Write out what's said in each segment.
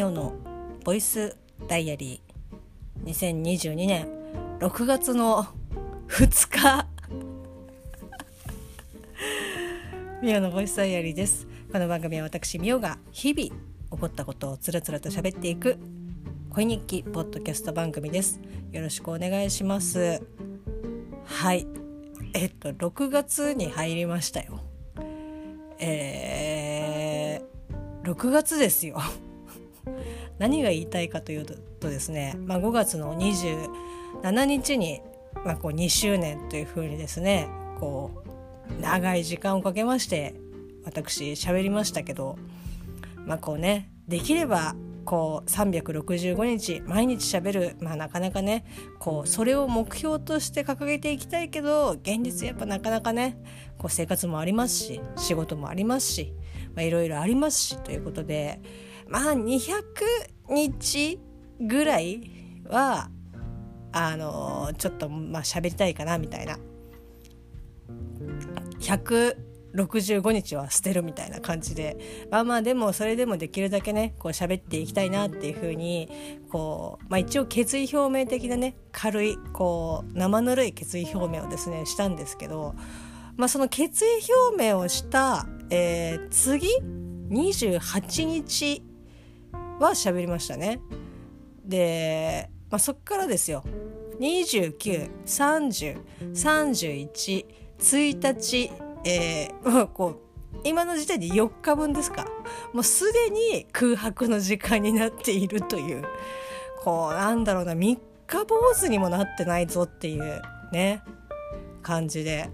みおのボイスダイアリー2022年6月の2日、みおのボイスダイアリーです。この番組は私みおが日々起こったことをつらつらと喋っていく恋日記ポッドキャスト番組です。よろしくお願いします。はい、6月に入りましたよ。6月ですよ。何が言いたいかというとですね、5月の27日に、2周年というふうにですね、長い時間をかけまして私喋りましたけど、できれば365日毎日喋る、なかなかねそれを目標として掲げていきたいけど、現実やっぱなかなかね生活もありますし、仕事もありますし、いろいろありますしということで、200日ぐらいはちょっと喋りたいかなみたいな、165日は捨てるみたいな感じで、でもそれでもできるだけね喋っていきたいなっていう風に一応決意表明的なね、軽い生ぬるい決意表明をですねしたんですけど、その決意表明をした、次28日は喋りましたね。で、そっからですよ、29、30、31、1日、今の時点で4日分ですか、もうすでに空白の時間になっているという、3日坊主にもなってないぞっていうね感じで、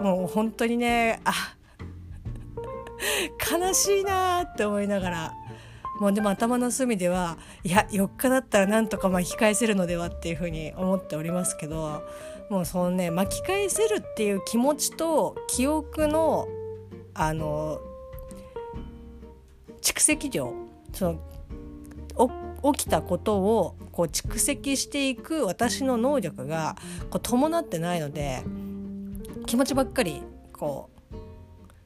もう本当にね悲しいなって思いながら、でも頭の隅では、いや4日だったらなんとか巻き返せるのではっていうふうに思っておりますけど、もうそのね、巻き返せるっていう気持ちと記憶の蓄積量、起きたことを蓄積していく私の能力が伴ってないので、気持ちばっかり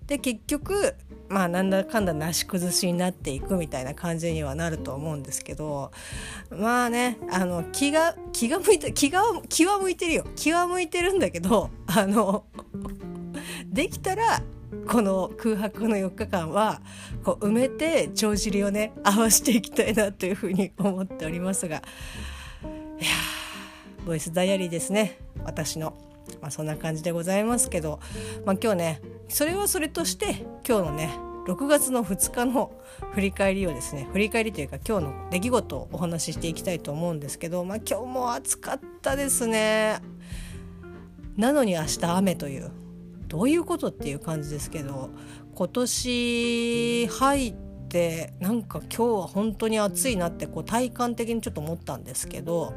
で結局なんだかんだなし崩しになっていくみたいな感じにはなると思うんですけど、気は向いてるよ。気は向いてるんだけど、できたらこの空白の4日間は埋めて帳尻をね合わせていきたいなというふうに思っておりますが、ボイスダイアリーですね、私の。そんな感じでございますけど、今日ね、それはそれとして今日のね6月の2日の振り返りというか今日の出来事をお話ししていきたいと思うんですけど、今日も暑かったですね。なのに明日雨という、どういうことっていう感じですけど、今年入って今日は本当に暑いなって体感的にちょっと思ったんですけど、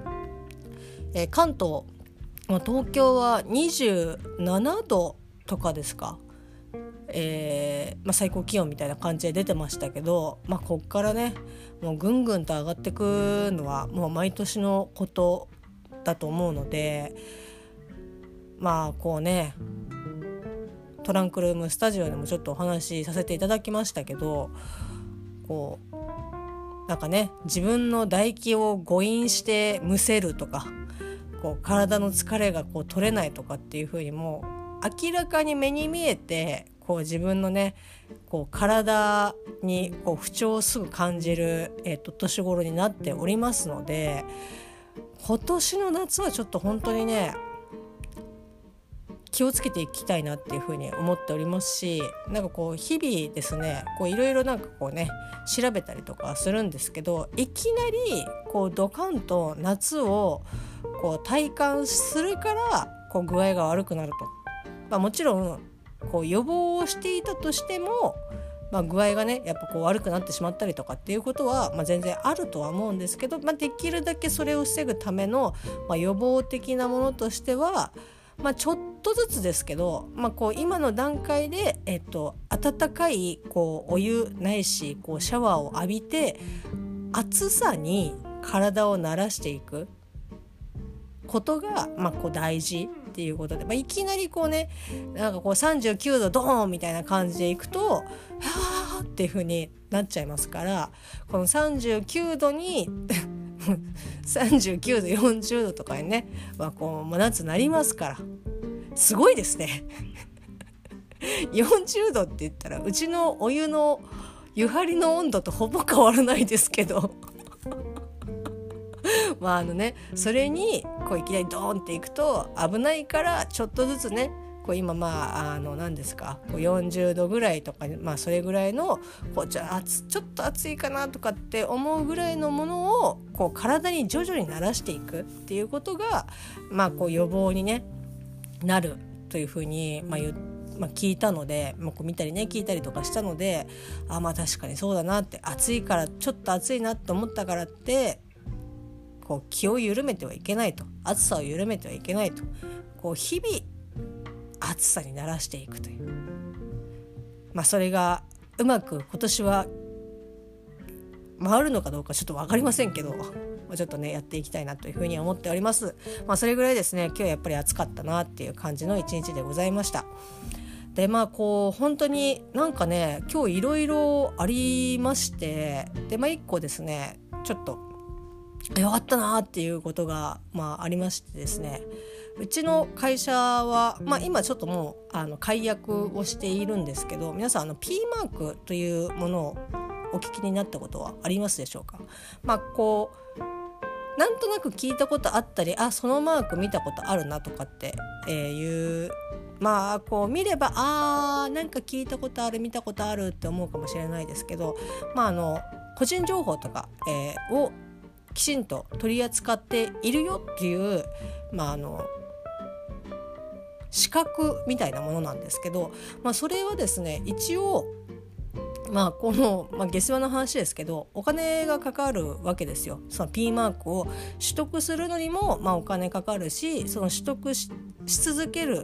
関東東京は27度とかですか、最高気温みたいな感じで出てましたけど、こっからねもうぐんぐんと上がってくのはもう毎年のことだと思うので、トランクルームスタジオでもちょっとお話しさせていただきましたけど、自分の唾液を誤飲してむせるとか、体の疲れが取れないとかっていう風に、もう明らかに目に見えて自分のね体に不調をすぐ感じる、年頃になっておりますので、今年の夏はちょっと本当にね気をつけていきたいなっていう風に思っておりますし、日々ですねいろいろ調べたりとかするんですけど、いきなりドカンと夏を体感するから具合が悪くなると、もちろん予防をしていたとしても、具合がねやっぱ悪くなってしまったりとかっていうことは、全然あるとは思うんですけど、できるだけそれを防ぐための、予防的なものとしては、ちょっとずつですけど、今の段階で、温かいお湯ないしシャワーを浴びて暑さに体を慣らしていくことが、大事っていうことで、いきなり39度ドーンみたいな感じでいくと、はーっっていう風になっちゃいますから、この39度に39度40度とかにね、まあ、こう真夏なりますから、すごいですね40度って言ったらうちのお湯の湯張りの温度とほぼ変わらないですけどまあね、それにこういきなりドーンっていくと危ないから、ちょっとずつね、こう今まあ何ですか、40度ぐらいとか、まあそれぐらいのこうちょっと暑いかなとかって思うぐらいのものをこう体に徐々に慣らしていくっていうことが、まあこう予防に、ね、なるというふうに聞いたので、まあ、こう見たりね聞いたりとかしたので、あ、まあ確かにそうだなって、暑いからちょっと暑いなと思ったからってこう気を緩めてはいけないと、暑さを緩めてはいけないと、こう日々暑さに慣らしていくという、まあそれがうまく今年は回るのかどうかちょっと分かりませんけど、ちょっとねやっていきたいなというふうに思っております。まあそれぐらいですね、今日やっぱり暑かったなっていう感じの一日でございました。でまあこう本当になんかね、今日いろいろありまして、でまあ一個ですね、ちょっとよかったなっていうことが、まあ、ありましてですね、うちの会社は、まあ、今ちょっともう解約をしているんですけど、皆さんP マークというものをお聞きになったことはありますでしょうか。まあこうなんとなく聞いたことあったり、あ、そのマーク見たことあるなとかっていう、まあこう見れば、あ、なんか聞いたことある、見たことあるって思うかもしれないですけど、まあ個人情報とか、をきちんと取り扱っているよっていう、まあ資格みたいなものなんですけど、まあ、それはですね、一応まあこの、まあ、下世話の話ですけど、お金がかかるわけですよ。その P マークを取得するのにも、まあ、お金かかるし、その取得 し続ける、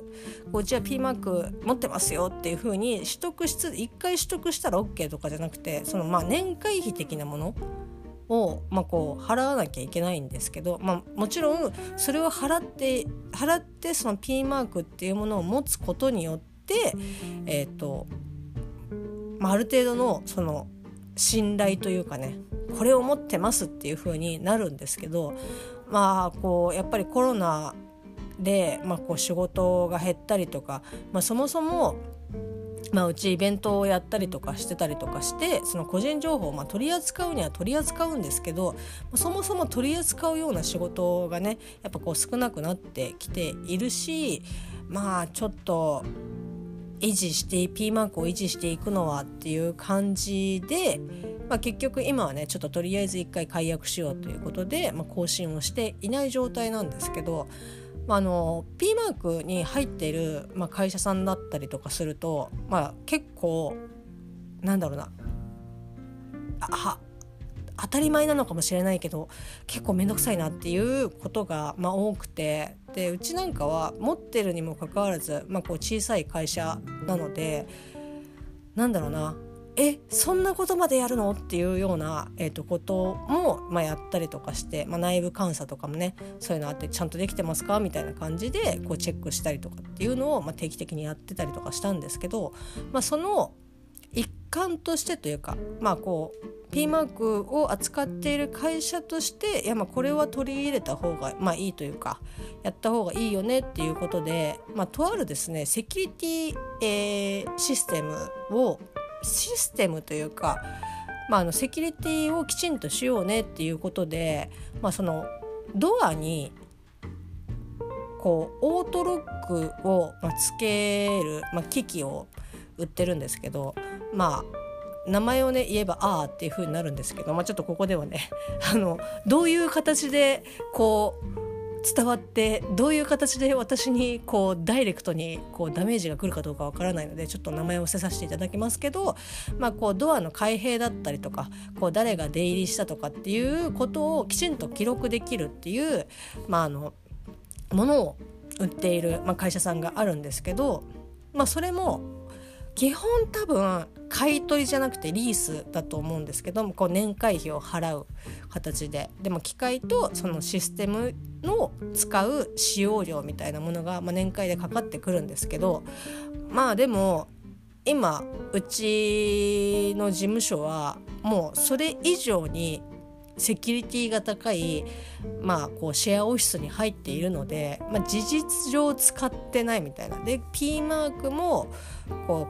こううちは P マーク持ってますよっていう風に取得しつ、1回取得したら OK とかじゃなくて、そのまあ年会費的なものを、まあ、こう払わなきゃいけないんですけど、まあ、もちろんそれを払ってその P マークっていうものを持つことによって、まあ、ある程度のその信頼というかね、これを持ってますっていう風になるんですけど、まあこうやっぱりコロナで、まあ、こう仕事が減ったりとか、まあ、そもそもまあ、うちイベントをやったりとかしてたりとかして、その個人情報をまあ取り扱うには取り扱うんですけど、そもそも取り扱うような仕事がね、やっぱこう少なくなってきているし、まあちょっとP マークを維持していくのはっていう感じで、まあ、結局今はねちょっととりあえず一回解約しようということで、まあ、更新をしていない状態なんですけど、まあ、P マークに入っている、まあ、会社さんだったりとかすると、まあ、結構なんだろうな、当たり前なのかもしれないけど、結構めんどくさいなっていうことが、まあ、多くて、でうちなんかは持ってるにもかかわらず、まあ、こう小さい会社なので、なんだろうな、そんなことまでやるのっていうような、ことも、まあ、やったりとかして、まあ、内部監査とかもね、そういうのあって、ちゃんとできてますかみたいな感じでこうチェックしたりとかっていうのを、まあ、定期的にやってたりとかしたんですけど、まあ、その一環としてというか、まあ、こう P マークを扱っている会社として、いや、まあこれは取り入れた方が、まあ、いいというか、やった方がいいよねっていうことで、まあ、とあるですねセキュリティ、システムというか、まあ、セキュリティをきちんとしようねっていうことで、まあ、そのドアにこうオートロックをつける、まあ、機器を売ってるんですけど、まあ名前をね言えばあーっていう風になるんですけど、まあ、ちょっとここではねどういう形でこう伝わって、どういう形で私にこうダイレクトにこうダメージが来るかどうかわからないので、ちょっと名前を伏せさせていただきますけど、まあ、こうドアの開閉だったりとか、こう誰が出入りしたとかっていうことをきちんと記録できるっていう、まあ、ものを売っている、まあ、会社さんがあるんですけど、まあ、それも基本多分買い取りじゃなくてリースだと思うんですけども、こう年会費を払う形で、でも機械とそのシステムの使う使用料みたいなものが、まあ、年会でかかってくるんですけど、まあでも今うちの事務所はもうそれ以上にセキュリティが高い、シェアオフィスに入っているので、事実上使ってないみたいなで P マークも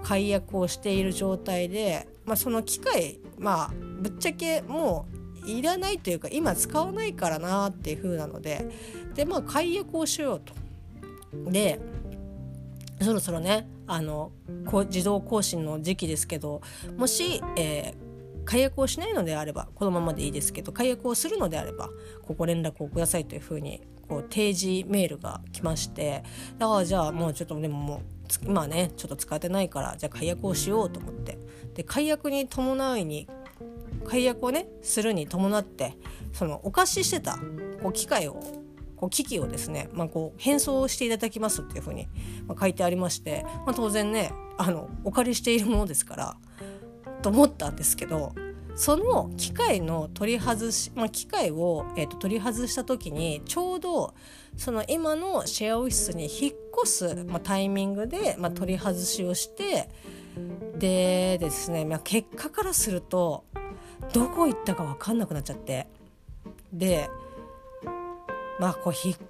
解約をしている状態で、その機械、ぶっちゃけもういらないというか今使わないからなっていう風なので、解約をしようと。でそろそろね自動更新の時期ですけど、もし、解約をしないのであればこのままでいいですけど、解約をするのであればここ連絡をくださいというふうに提示メールが来まして、だからじゃあもうちょっとでももう今ねちょっと使ってないからじゃあ解約をしようと思って、で解約をねするに伴ってそのお貸ししてた機器をですね、返送していただきますっていうふうに書いてありまして、当然ねお借りしているものですからと思ったんですけど、その機械の取り外し、機械を、取り外した時にちょうどその今のシェアオフィスに引っ越す、タイミングで、取り外しをしてでですね、結果からするとどこ行ったか分かんなくなっちゃって、で引っ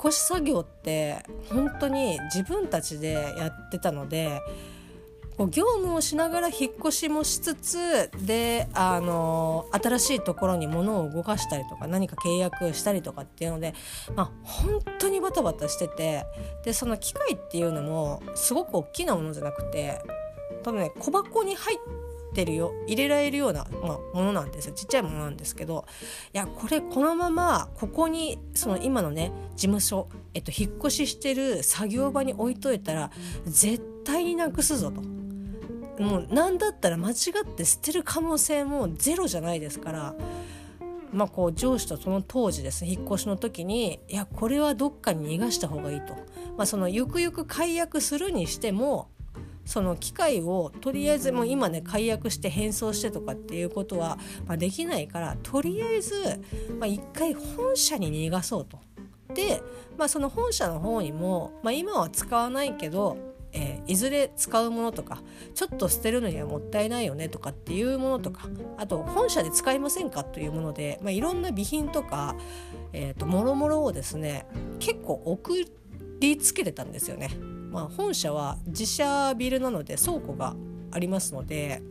越し作業って本当に自分たちでやってたので、業務をしながら引っ越しもしつつで、新しいところに物を動かしたりとか何か契約したりとかっていうので、本当にバタバタしてて、でその機械っていうのもすごく大きなものじゃなくて、多分ね小箱に入れられるような、ものなんですよ。ちっちゃいものなんですけど、いやこれこのままここにその今のね事務所、引っ越ししてる作業場に置いといたら絶対になくすぞと。もう何だったら間違って捨てる可能性もゼロじゃないですから、上司とその当時ですね引っ越しの時に、いやこれはどっかに逃がした方がいいと、そのゆくゆく解約するにしてもその機械をとりあえずもう今ね解約して返送してとかっていうことは、できないから、とりあえず一回本社に逃がそうと。で、その本社の方にも、今は使わないけど、いずれ使うものとかちょっと捨てるのにはもったいないよねとかっていうものとか、あと本社で使いませんかというもので、いろんな備品とか、もろもろをですね結構送りつけてたんですよね。本社は自社ビルなので倉庫がありますので、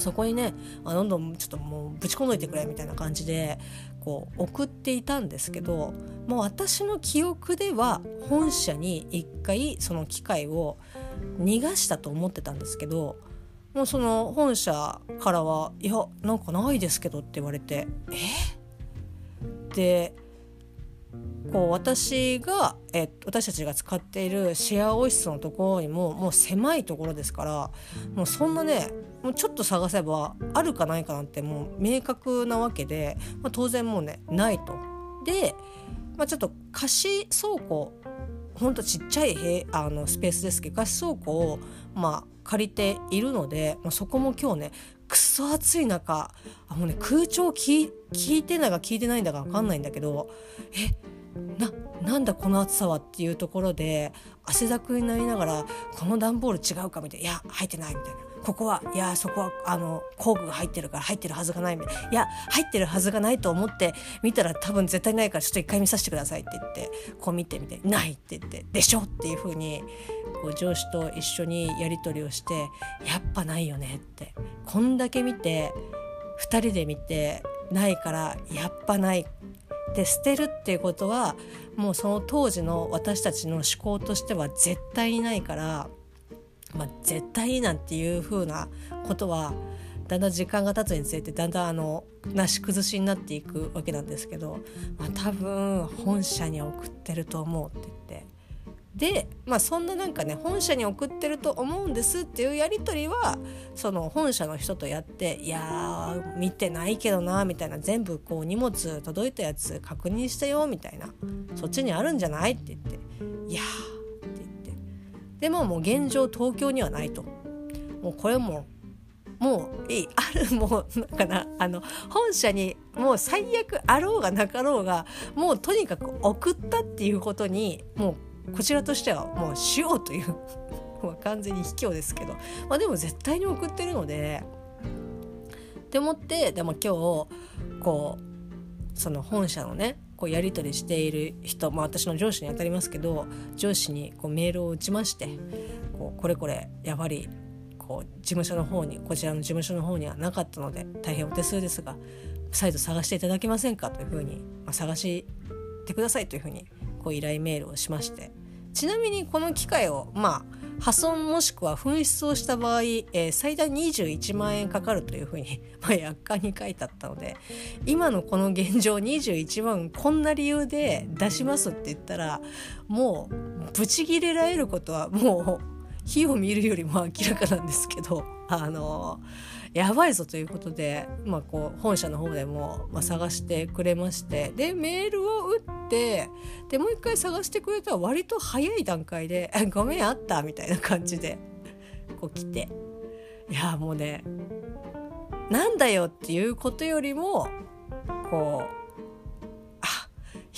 そこにねどんどんちょっともうぶち込んどいてくれみたいな感じで送っていたんですけど、もう私の記憶では本社に一回その機械を逃がしたと思ってたんですけど、もうその本社からはいやなんかないですけどって言われて、で私たちが使っているシェアオフィスのところにももう狭いところですから、もうそんなねもうちょっと探せばあるかないかなんてもう明確なわけで、当然もうねないと。で、ちょっと貸し倉庫ほんとちっちゃいスペースですけど貸し倉庫を借りているので、そこも今日ねくそ暑い中もうね空調効いてんだか効いてないんだか分かんないんだけど、なんだこの暑さはっていうところで汗だくになりながら、この段ボール違うかみたいな、いや入ってないみたいな、ここはいやそこは工具が入ってるから入ってるはずがないみたいな、いや入ってるはずがないと思って見たら多分絶対ないからちょっと一回見させてくださいって言って見てみてないって言ってでしょっていう風に上司と一緒にやり取りをして、やっぱないよねって、こんだけ見て2人で見てないからやっぱないで捨てるっていうことはもうその当時の私たちの思考としては絶対にないから、絶対になんていう風なことはだんだん時間が経つにつれてだんだんなし崩しになっていくわけなんですけど、多分本社に送ってると思うって言って。で、そんななんかね本社に送ってると思うんですっていうやり取りはその本社の人とやって、いや見てないけどなみたいな、全部荷物届いたやつ確認してよみたいな、そっちにあるんじゃないって言って、いやって言って、でもう現状東京にはないと、もうこれもういいあるもうなんかな本社にもう最悪あろうがなかろうがもうとにかく送ったっていうことにもうこちらとしてはもうしようというは完全に卑怯ですけど、まあ、でも絶対に送ってるのでって思って、でも今日こうその本社のねこうやり取りしている人、まあ、私の上司に当たりますけど、上司にこうメールを打ちまして、これやはりこう事務所の方に、こちらの事務所の方にはなかったので大変お手数ですが再度探していただけませんかというふうに、まあ、探してくださいというふうにこう依頼メールをしまして、ちなみにこの機械を、まあ、破損もしくは紛失をした場合、最大21万円かかるというふうに、まあ、約款に書いてあったので、今のこの現状21万こんな理由で出しますって言ったらもうブチギレられることはもう火を見るよりも明らかなんですけど、やばいぞということで、まあ、こう本社の方でも、まあ、探してくれまして、でメールを打ってでもう一回探してくれたら割と早い段階でごめんあったみたいな感じでこう来て、いやもうね、なんだよっていうことよりもこうあ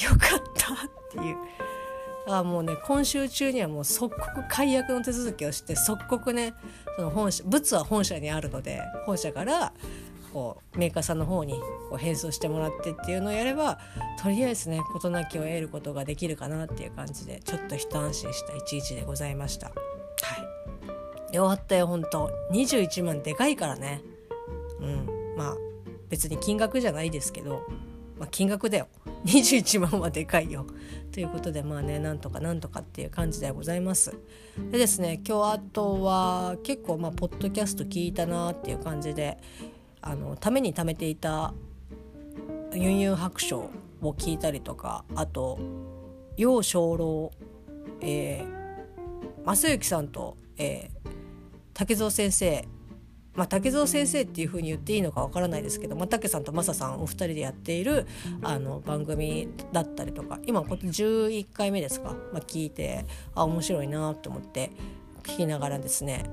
よかったっていう、もうね今週中にはもう即刻解約の手続きをして、即刻ねその本社物は本社にあるので本社からこうメーカーさんの方にこう返送してもらってっていうのをやれば、とりあえずね事なきを得ることができるかなっていう感じで、ちょっと一安心した一日でございました。はい、終わったよ。本当21万でかいからね、まあ別に金額じゃないですけど、まあ、金額だよ。21万はでかいよということで、まあね、なんとかっていう感じでございます。でですね、今日あとは結構まあポッドキャスト聞いたなっていう感じで、ためにためていたユンユン白書を聞いたりとか、あと楊鐘楼、正幸さんと、竹蔵先生、まあ、竹蔵先生っていう風に言っていいのかわからないですけど、まあ、竹さんとマサさんお二人でやっている番組だったりとか、今これ11回目ですか、まあ、聞いて面白いなと思って聞きながらですね、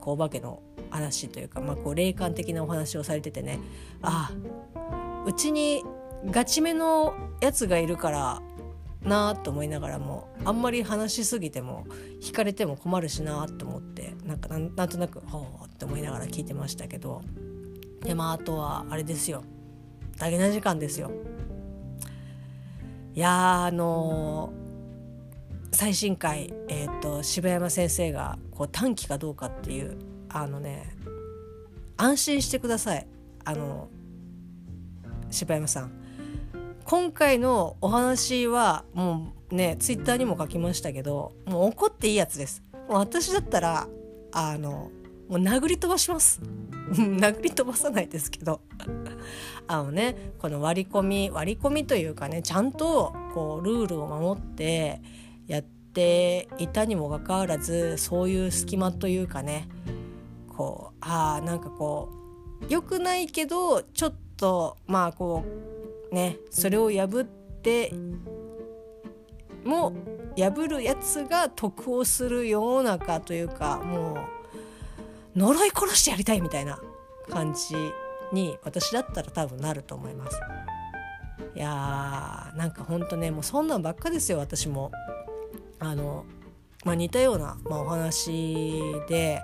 こうお化けの話というか、まあ、こう霊感的なお話をされててね、うちにガチめのやつがいるからなと思いながらも、あんまり話しすぎても惹かれても困るしなと思って、なんとなくほーって思いながら聞いてましたけど、でまああとはあれですよ、ダゲな時間ですよ。いや最新回、渋山先生がこう短期かどうかっていう、ね、安心してください、渋山さん、今回のお話はもうねツイッターにも書きましたけど、もう怒っていいやつです。もう私だったらもう殴り飛ばします殴り飛ばさないですけどね、この割り込みというかね、ちゃんとこうルールを守ってやっていたにもかかわらず、そういう隙間というかね、こうなんかこう良くないけどちょっとまあこうね、それを破っても破るやつが得をする世の中というか、もう呪い殺してやりたいみたいな感じに私だったら多分なると思います。いやなんかほんとね、もうそんなんばっかですよ。私もまあ、似たような、まあ、お話で、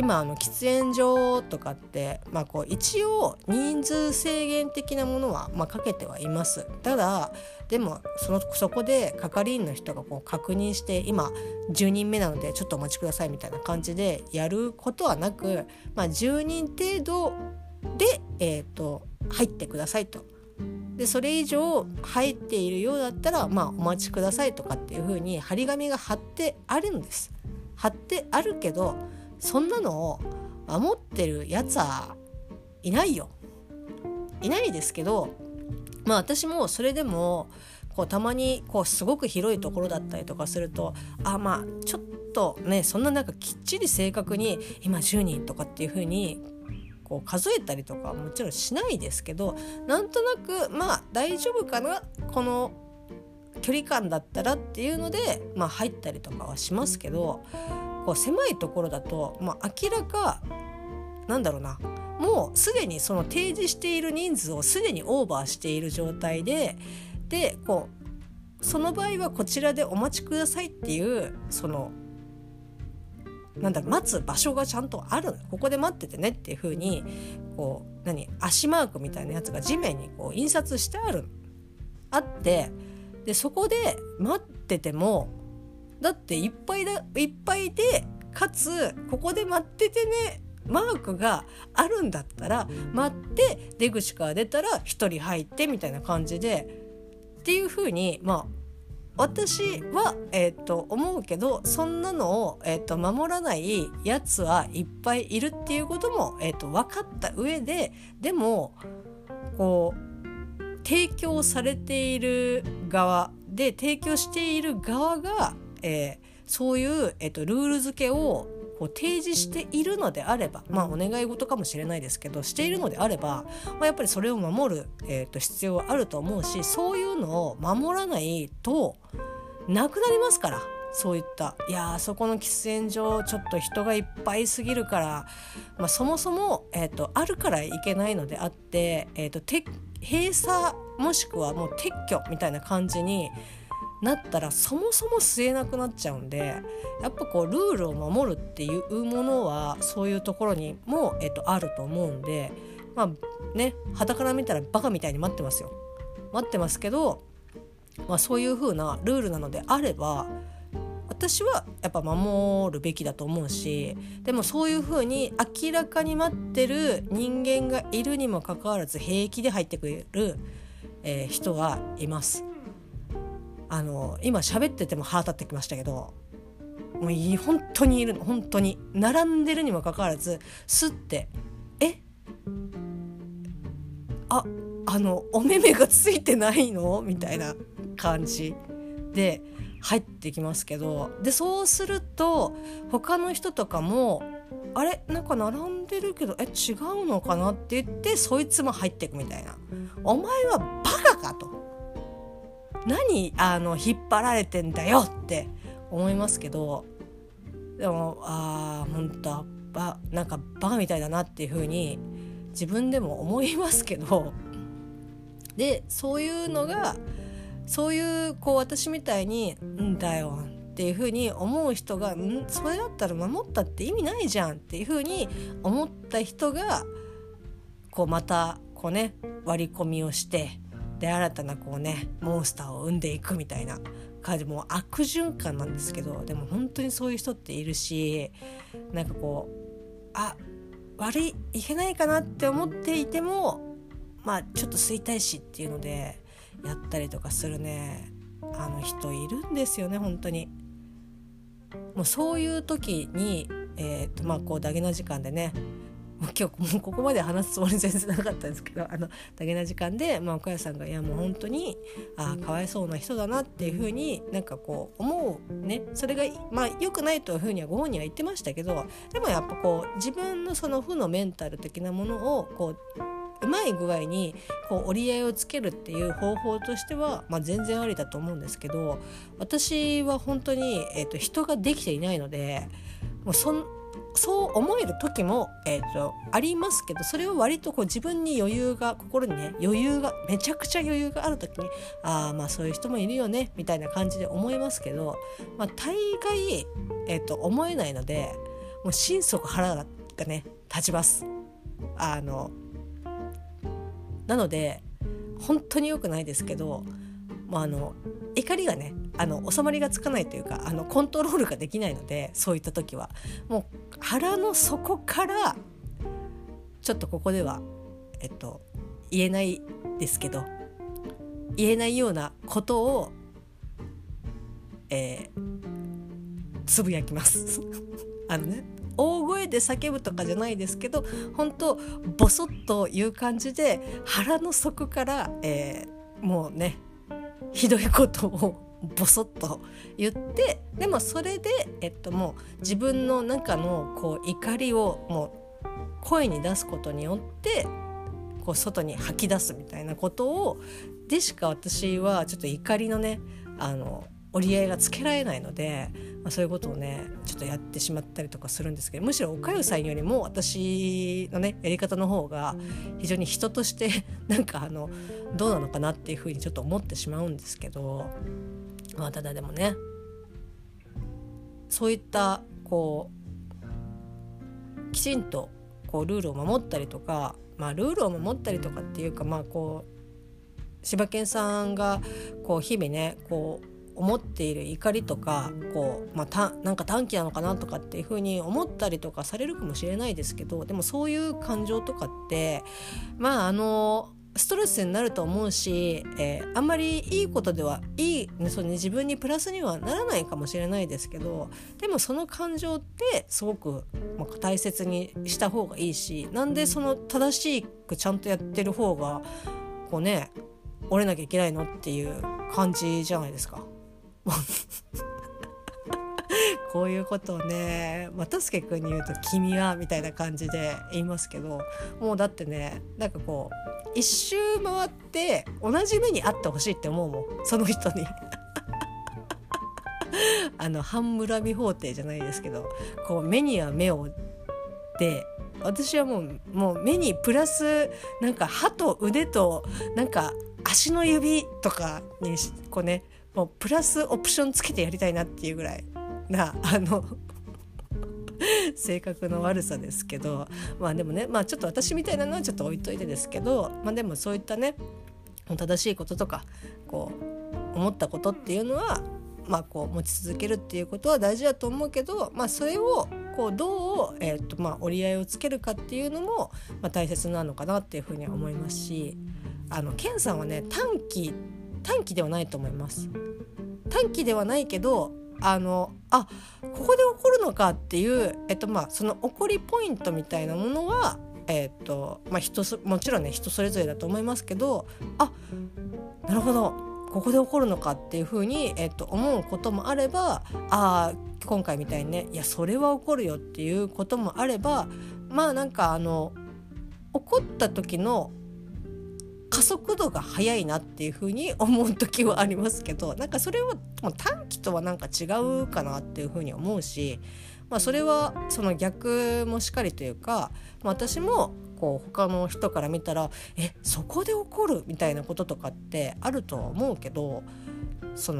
今喫煙所とかって、まあ、こう一応人数制限的なものは、まあ、かけてはいます。ただでもそこで係員の人がこう確認して、今10人目なのでちょっとお待ちくださいみたいな感じでやることはなく、まあ、10人程度で、入ってくださいと。でそれ以上入っているようだったら、まあ、お待ちくださいとかっていう風に張り紙が貼ってあるんです。貼ってあるけど、そんなのを守ってるやつはいないよ。いないですけど、まあ私もそれでもこうたまにこうすごく広いところだったりとかすると、まあちょっとね、そんななんかきっちり正確に今10人とかっていう風にこう数えたりとかもちろんしないですけど、なんとなくまあ大丈夫かなこの距離感だったらっていうので、まあ入ったりとかはしますけど、こう狭いところだと、まあ、明らかなんだろうな、もうすでにその提示している人数をすでにオーバーしている状態で、こうその場合はこちらでお待ちくださいっていうそのなんだろう、待つ場所がちゃんとある、ここで待っててねっていう風にこう足マークみたいなやつが地面にこう印刷してあってでそこで待っててもだっていっぱいで、かつここで待っててねマークがあるんだったら待って出口から出たら一人入ってみたいな感じでっていう風に私は、思うけど、そんなのを、守らないやつはいっぱいいるっていうことも、分かった上で、でもこう提供されている側で提供している側が、そういう、ルール付けをこう提示しているのであれば、お願い事かもしれないですけどしているのであれば、やっぱりそれを守る、必要はあると思うし、そういうのを守らないとなくなりますから。そういったあそこの喫煙所ちょっと人がいっぱいすぎるから、そもそも、あるからいけないのであって、閉鎖もしくはもう撤去みたいな感じになったらそもそも吸えなくなっちゃうんで、やっぱこうルールを守るっていうものはそういうところにも、あると思うんで、傍から見たらバカみたいに待ってますけど、そういう風なルールなのであれば私はやっぱ守るべきだと思うし、でもそういう風に明らかに待ってる人間がいるにもかかわらず平気で入ってくる、人がいます。今喋ってても腹立ってきましたけど、もう本当にいるの。本当に並んでるにもかかわらずすって、お目目がついてないのみたいな感じで入ってきますけど、でそうすると他の人とかもあれなんか並んでるけど違うのかなって言ってそいつも入ってくみたいな、お前はバカかと、何引っ張られてんだよって思いますけど、でも本当なんかバカみたいだなっていう風に自分でも思いますけど、でそういうのがこう私みたいにんだよっていう風に思う人がそれだったら守ったって意味ないじゃんっていう風に思った人がこうまたこうね割り込みをして。で新たなモンスターを生んでいくみたいな感じ、もう悪循環なんですけど、でも本当にそういう人っているし、なんかこう悪いいけないかなって思っていてもちょっと吸いたいしっていうのでやったりとかする人いるんですよね。本当にもうそういう時にダゲな時間でね、今日もうここまで話すつもり全然なかったんですけど、ダゲな時間で、岡谷さんがいやもう本当にかわいそうな人だなっていう風になんかこう思うね、それが良くないという風にはご本人は言ってましたけど、でもやっぱこう自分のその負のメンタル的なものをこううまい具合にこう折り合いをつけるっていう方法としては、全然ありだと思うんですけど、私は本当に、人ができていないので、もうそう思える時も、ありますけど、それを割とこう自分に余裕が、心にね余裕が、めちゃくちゃ余裕がある時にそういう人もいるよねみたいな感じで思いますけど、大概、思えないので、もう心底腹がね立ちます。なので本当に良くないですけど、怒りがね収まりがつかないというか、コントロールができないので、そういった時はもう腹の底からちょっとここでは、言えないですけど、言えないようなことを、つぶやきます大声で叫ぶとかじゃないですけど、本当ボソッという感じで腹の底から、もうねひどいことをボソッと言って、でもそれで、もう自分の中のこう怒りをもう声に出すことによってこう外に吐き出すみたいなことをでしか私はちょっと怒りのね折り合いがつけられないので、そういうことをねちょっとやってしまったりとかするんですけど、むしろおかゆさんよりも私のねやり方の方が非常に人としてなんかどうなのかなっていうふうにちょっと思ってしまうんですけど、ただでもねそういったこうきちんとこうルールを守ったりとか、まあルールを守ったりとかっていうか、まあこう柴犬さんがこう日々ねこう思っている怒りとかこう、まあ、なんか短期なのかなとかっていう風に思ったりとかされるかもしれないですけど、でもそういう感情とかってまあストレスになると思うし、あんまりいいことではいい、ね、そうね、自分にプラスにはならないかもしれないですけど、でもその感情ってすごく、まあ、大切にした方がいいし、なんでその正しくちゃんとやってる方がこうね折れなきゃいけないのっていう感じじゃないですか。こういうことをね、まあ、たすけくんに言うと君はみたいな感じで言いますけど、もうだってね、なんかこう一周回って同じ目にあってほしいって思うもん、その人に。半村美法廷じゃないですけど、こう目には目をで、私はもう目にプラスなんか歯と腕となんか足の指とかにこうねもうプラスオプションつけてやりたいなっていうぐらいな性格の悪さですけど、まあでもね、まあちょっと私みたいなのはちょっと置いといてですけど、まあでもそういったね正しいこととかこう思ったことっていうのはまあこう持ち続けるっていうことは大事だと思うけど、まあそれをこうどう、まあ折り合いをつけるかっていうのも、まあ、大切なのかなっていうふうには思いますし、ケンさんはね短期ではないと思います。短期ではないけどここで起こるのかっていう、まあその起こりポイントみたいなものは、まあ、もちろんね人それぞれだと思いますけど、あ、なるほどここで起こるのかっていうふうに、思うこともあれば、あ、今回みたいにね、いやそれは起こるよっていうこともあれば、まあなんか起こった時の加速度が早いなっていう風に思う時はありますけど、なんかそれはもう短期とはなんか違うかなっていう風に思うし、まあ、それはその逆もしかりというか、まあ、私もこう他の人から見たらそこで起こるみたいなこととかってあるとは思うけど、そ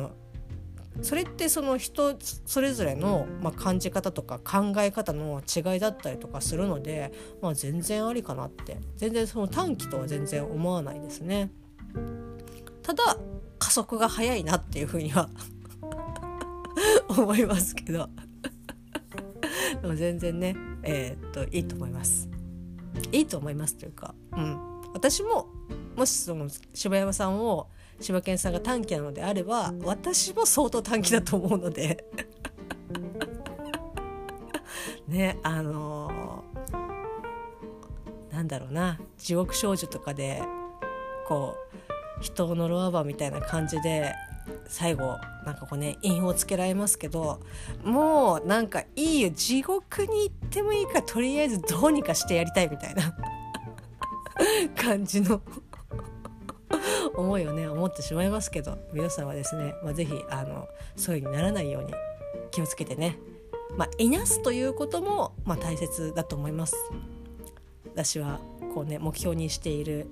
れってその人それぞれの、まあ、感じ方とか考え方の違いだったりとかするので、まあ、全然ありかなって、全然その短期とは全然思わないですね。ただ加速が早いなっていうふうには思いますけどでも全然ね、いいと思います。いいと思いますというか、うん、私ももしその柴山さんを柴犬さんが短期なのであれば、私も相当短期だと思うのでね、なんだろうな、地獄少女とかでこう人を呪わばみたいな感じで最後なんかこうね因をつけられますけど、もうなんかいいよ地獄に行ってもいいからとりあえずどうにかしてやりたいみたいな感じの思いをね思ってしまいますけど、皆さんはですね、まあ、ぜひそういう風にならないように気をつけてね、まあ、いなすということも、まあ、大切だと思います。私はこうね目標にしている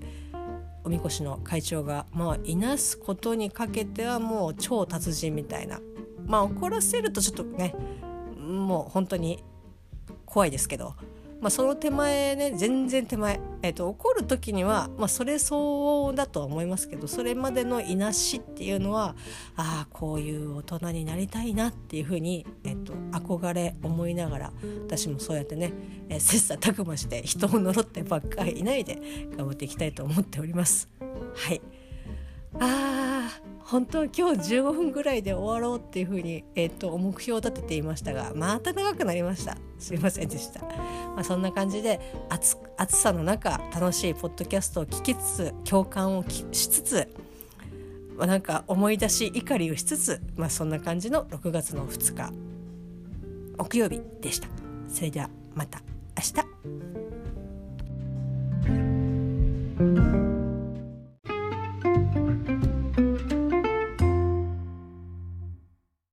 おみこしの会長が、まあ、いなすことにかけてはもう超達人みたいな、まあ怒らせるとちょっとねもう本当に怖いですけど、まあ、その手前ね全然手前、怒る時には、まあ、それ相応だとは思いますけど、それまでのいなしっていうのは、ああこういう大人になりたいなっていうふうに、憧れ思いながら、私もそうやってね、切磋琢磨して人を呪ってばっかりいないで頑張っていきたいと思っております。はい、本当は今日15分ぐらいで終わろうっていうふうに、目標を立てていましたが、また長くなりました。すいませんでした、まあ、そんな感じで暑さの中楽しいポッドキャストを聞きつつ、共感をしつつ、まあ、なんか思い出し怒りをしつつ、まあ、そんな感じの6月の2日木曜日でした。それではまた明日。